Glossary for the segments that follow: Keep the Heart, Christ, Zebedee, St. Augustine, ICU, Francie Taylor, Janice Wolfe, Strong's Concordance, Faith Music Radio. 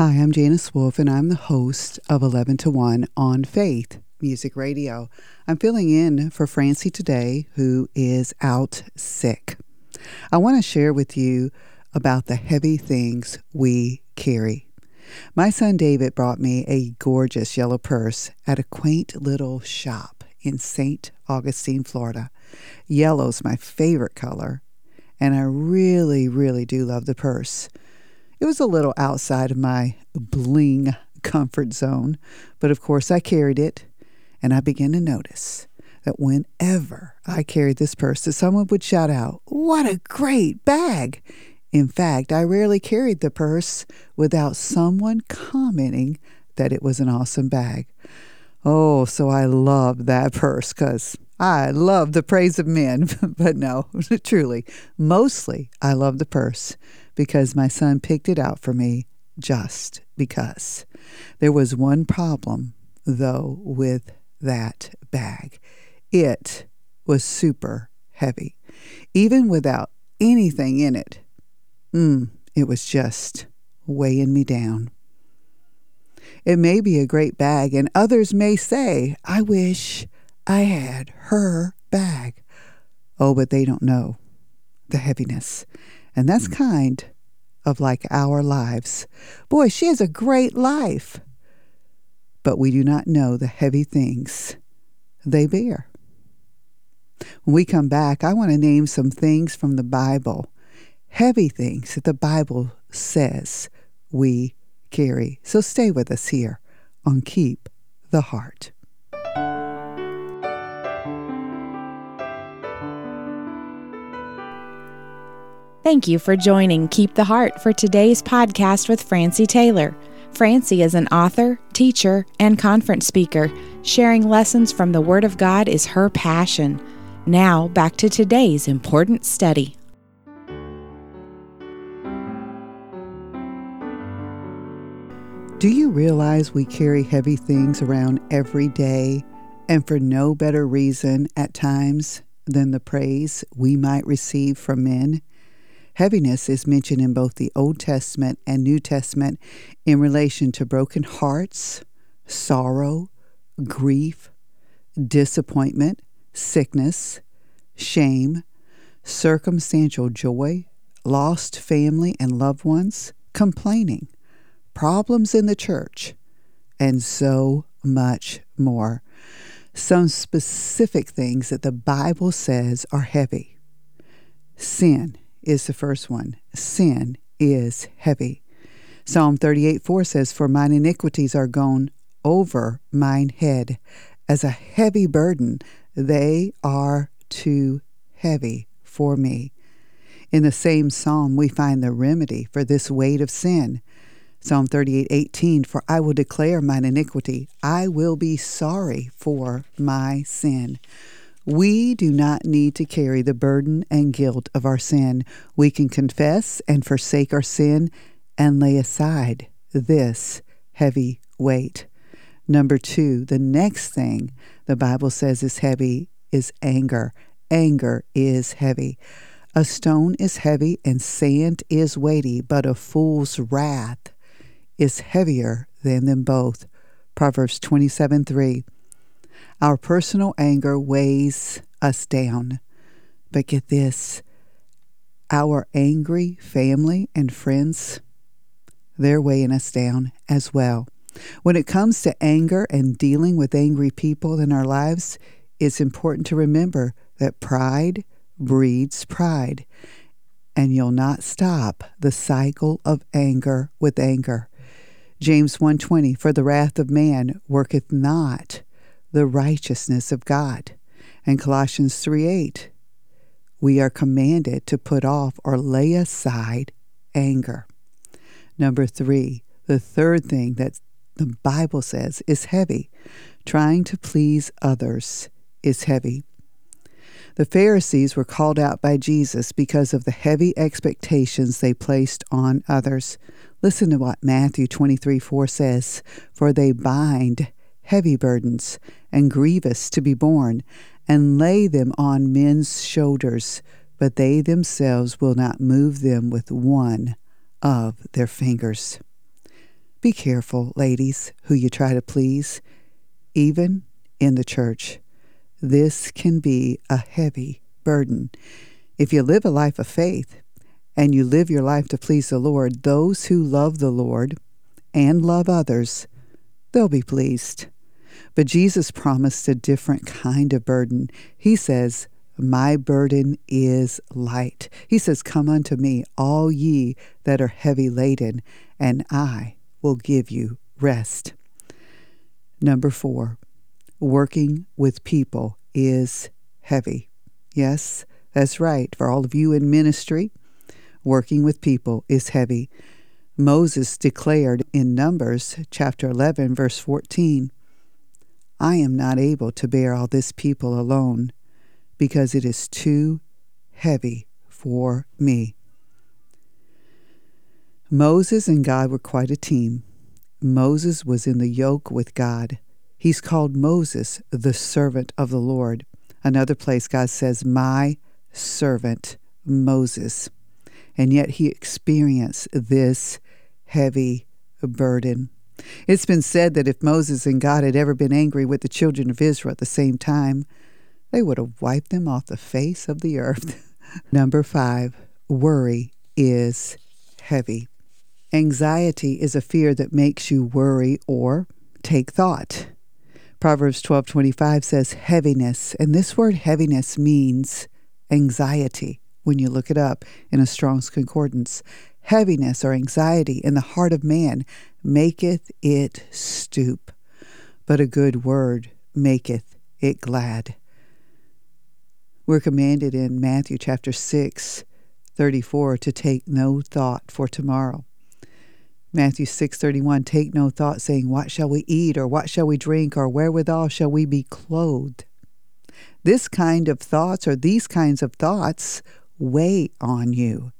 Hi, I'm Janice Wolfe, and I'm the host of 11 to 1 on Faith Music Radio. I'm filling in for Francie today, who is out sick. I want to share with you about the heavy things we carry. My son David brought me a gorgeous yellow purse at a quaint little shop in St. Augustine, Florida. Yellow's my favorite color, and I really do love the purse. It was a little outside of my bling comfort zone, but of course I carried it, and I began to notice that whenever I carried this purse, that someone would shout out, "What a great bag!" In fact, I rarely carried the purse without someone commenting that it was an awesome bag. Oh, so I love that purse because I love the praise of men, but no, truly, mostly I love the purse because my son picked it out for me just because. There was one problem, though, with that bag. It was super heavy. Even without anything in it, it was just weighing me down. It may be a great bag, and others may say, "I wish I had her bag." Oh, but they don't know the heaviness. And that's kind of like our lives. Boy, she has a great life. But we do not know the heavy things they bear. When we come back, I want to name some things from the Bible, heavy things that the Bible says we carry. So stay with us here on Keep the Heart. Thank you for joining Keep the Heart for today's podcast with Francie Taylor. Francie is an author, teacher, and conference speaker. Sharing lessons from the Word of God is her passion. Now, back to today's important study. Do you realize we carry heavy things around every day and for no better reason at times than the praise we might receive from men? Heaviness is mentioned in both the Old Testament and New Testament in relation to broken hearts, sorrow, grief, disappointment, sickness, shame, circumstantial joy, lost family and loved ones, complaining, problems in the church, and so much more. Some specific things that the Bible says are heavy. Sin is the first one. Sin is heavy. Psalm 38:4 says, "For mine iniquities are gone over mine head, as a heavy burden. They are too heavy for me." In the same psalm, we find the remedy for this weight of sin. Psalm 38:18, "For I will declare mine iniquity. I will be sorry for my sin." We do not need to carry the burden and guilt of our sin. We can confess and forsake our sin and lay aside this heavy weight. Number two, the next thing the Bible says is heavy is anger. Anger is heavy. A stone is heavy and sand is weighty, but a fool's wrath is heavier than them both. Proverbs 27:3. Our personal anger weighs us down. But get this, our angry family and friends, they're weighing us down as well. When it comes to anger and dealing with angry people in our lives, it's important to remember that pride breeds pride, and you'll not stop the cycle of anger with anger. James 1:20, "For the wrath of man worketh not the righteousness of God." And Colossians 3:8, we are commanded to put off or lay aside anger. Number three, the third thing that the Bible says is heavy. Trying to please others is heavy. The Pharisees were called out by Jesus because of the heavy expectations they placed on others. Listen to what Matthew 23:4 says, "For they bind heavy burdens and grievous to be borne, and lay them on men's shoulders, but they themselves will not move them with one of their fingers." Be careful, ladies, who you try to please. Even in the church, this can be a heavy burden. If you live a life of faith and you live your life to please the Lord, those who love the Lord and love others, they'll be pleased. But Jesus promised a different kind of burden. He says, "My burden is light." He says, "Come unto me, all ye that are heavy laden, and I will give you rest." Number 4, working with people is heavy. Yes, that's right. For all of you in ministry, working with people is heavy. Moses declared in Numbers chapter 11, verse 14, "I am not able to bear all this people alone, because it is too heavy for me." Moses and God were quite a team. Moses was in the yoke with God. He's called Moses, the servant of the Lord. Another place God says, "My servant Moses." And yet he experienced this heavy burden. It's been said that if Moses and God had ever been angry with the children of Israel at the same time, they would have wiped them off the face of the earth. Number 5, worry is heavy. Anxiety is a fear that makes you worry or take thought. Proverbs 12:25 says heaviness, and this word heaviness means anxiety when you look it up in a Strong's Concordance. Heaviness or anxiety in the heart of man maketh it stoop, but a good word maketh it glad. We're commanded in Matthew chapter 6:34 to take no thought for tomorrow. Matthew 6:31, "Take no thought, saying, what shall we eat, or what shall we drink, or wherewithal shall we be clothed?" This kind of thoughts, or these kinds of thoughts, weigh on you.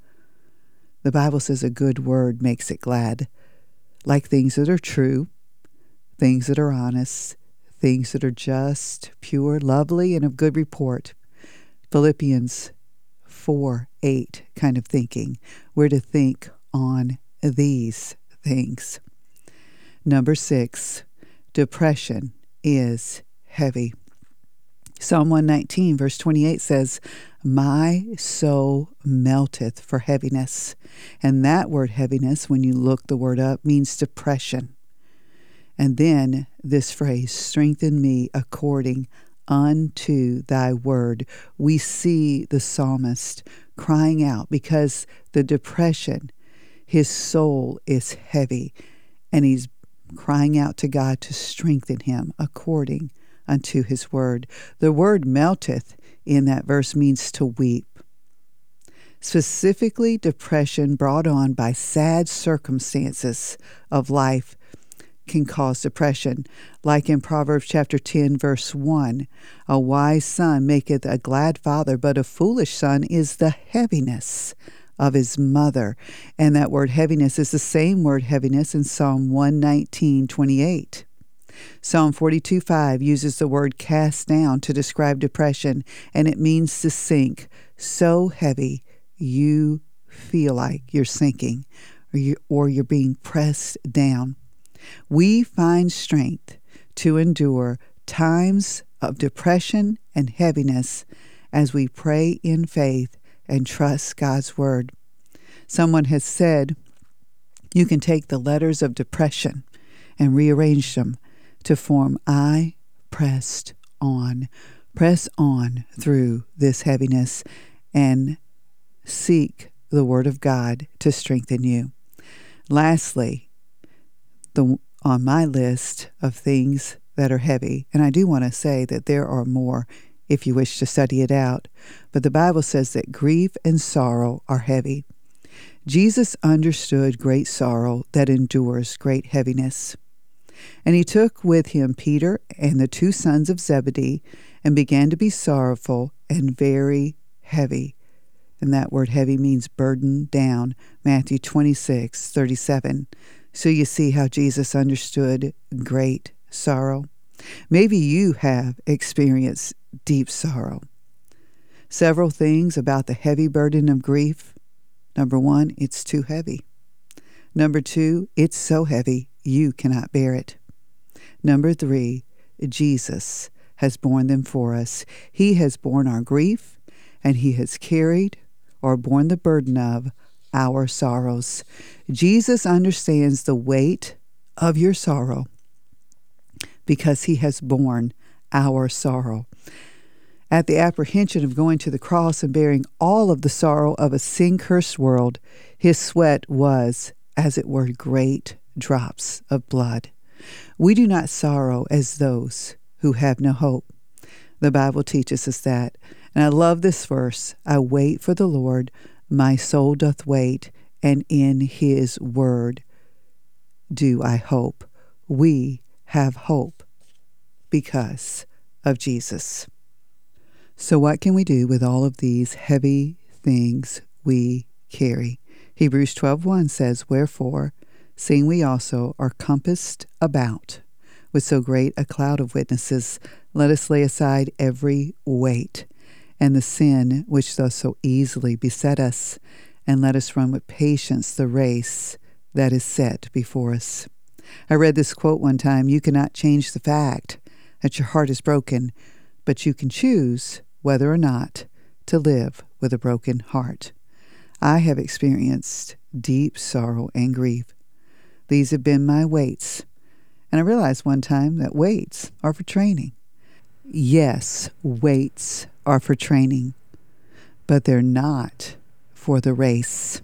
The Bible says a good word makes it glad. Like things that are true, things that are honest, things that are just, pure, lovely, and of good report. Philippians 4:8 kind of thinking. We're to think on these things. Number 6, depression is heavy. Psalm 119 verse 28 says, "My soul melteth for heaviness." And that word heaviness, when you look the word up, means depression. And then this phrase, "Strengthen me according unto thy word." We see the psalmist crying out because the depression, his soul is heavy, and he's crying out to God to strengthen him according unto his word. The word melteth in that verse means to weep. Specifically, depression brought on by sad circumstances of life can cause depression. Like in Proverbs chapter 10, verse 1, "A wise son maketh a glad father, but a foolish son is the heaviness of his mother." And that word heaviness is the same word heaviness in Psalm 119:28. Psalm 42:5 uses the word cast down to describe depression, and it means to sink so heavy you feel like you're sinking or you're being pressed down. We find strength to endure times of depression and heaviness as we pray in faith and trust God's word. Someone has said, you can take the letters of depression and rearrange them to form "I pressed on." Press on through this heaviness and seek the word of God to strengthen you. Lastly, on my list of things that are heavy, and I do want to say that there are more if you wish to study it out, but the Bible says that grief and sorrow are heavy. Jesus understood great sorrow that endures great heaviness. And he took with him Peter and the 2 sons of Zebedee and began to be sorrowful and very heavy. And that word heavy means burdened down, Matthew 26:37. So you see how Jesus understood great sorrow. Maybe you have experienced deep sorrow. Several things about the heavy burden of grief. Number 1, it's too heavy. Number 2, it's so heavy you cannot bear it. Number 3, Jesus has borne them for us. He has borne our grief, and he has carried or borne the burden of our sorrows. Jesus understands the weight of your sorrow because he has borne our sorrow. At the apprehension of going to the cross and bearing all of the sorrow of a sin-cursed world, his sweat was, as it were, great drops of blood. We do not sorrow as those who have no hope. The Bible teaches us that. And I love this verse. I wait for the Lord, my soul doth wait, and in his word do I hope. We have hope because of Jesus. So what can we do with all of these heavy things we carry? Hebrews 12:1 says, wherefore, seeing we also are compassed about with so great a cloud of witnesses, let us lay aside every weight and the sin which doth so easily beset us, and let us run with patience the race that is set before us. I read this quote one time, you cannot change the fact that your heart is broken, but you can choose whether or not to live with a broken heart. I have experienced deep sorrow and grief. These have been my weights, and I realized one time that weights are for training. Yes, weights are for training, but they're not for the race.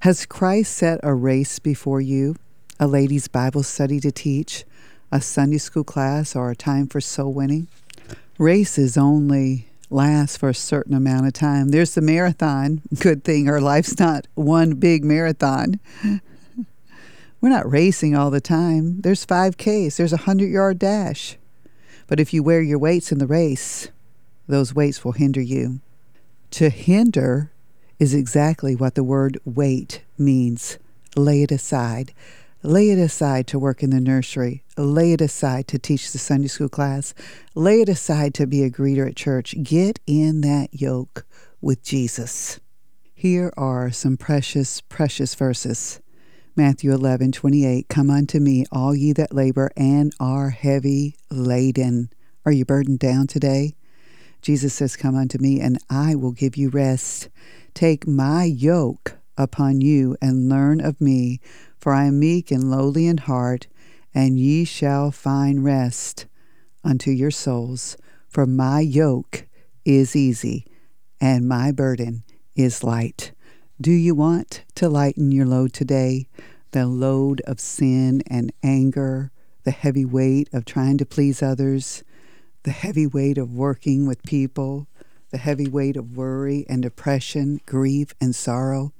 Has Christ set a race before you? A ladies' Bible study to teach? A Sunday school class or a time for soul winning? Races only last for a certain amount of time. There's the marathon. Good thing our life's not one big marathon. We're not racing all the time. There's 5Ks. There's a 100-yard dash. But if you wear your weights in the race, those weights will hinder you. To hinder is exactly what the word weight means. Lay it aside. Lay it aside to work in the nursery. Lay it aside to teach the Sunday school class. Lay it aside to be a greeter at church. Get in that yoke with Jesus. Here are some precious, precious verses. Matthew 11:28, come unto me, all ye that labor and are heavy laden. Are you burdened down today? Jesus says, come unto me, and I will give you rest. Take my yoke upon you, and learn of me, for I am meek and lowly in heart, and ye shall find rest unto your souls. For my yoke is easy, and my burden is light. Do you want to lighten your load today? The load of sin and anger, the heavy weight of trying to please others, the heavy weight of working with people, the heavy weight of worry and depression, grief and sorrow.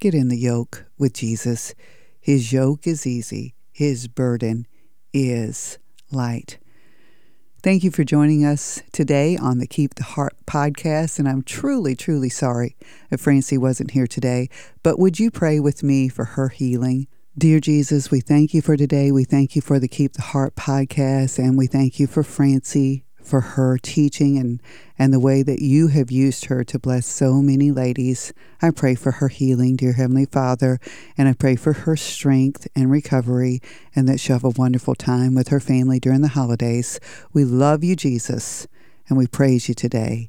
Get in the yoke with Jesus. His yoke is easy. His burden is light. Thank you for joining us today on the Keep the Heart podcast, and I'm truly, truly sorry if Francie wasn't here today, but would you pray with me for her healing? Dear Jesus, we thank you for today. We thank you for the Keep the Heart podcast, and we thank you for Francie, for her teaching and the way that you have used her to bless so many ladies. I pray for her healing, dear Heavenly Father, and I pray for her strength and recovery, and that she'll have a wonderful time with her family during the holidays. We love you, Jesus, and we praise you today.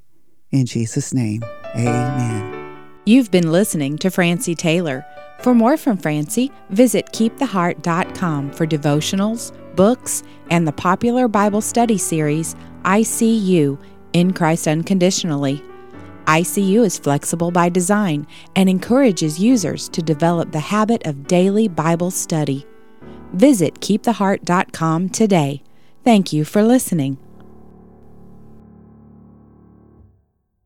In Jesus' name, amen. You've been listening to Francie Taylor. For more from Francie, visit keeptheheart.com for devotionals, books, and the popular Bible study series, ICU, In Christ Unconditionally. ICU is flexible by design and encourages users to develop the habit of daily Bible study. Visit keeptheheart.com today. Thank you for listening.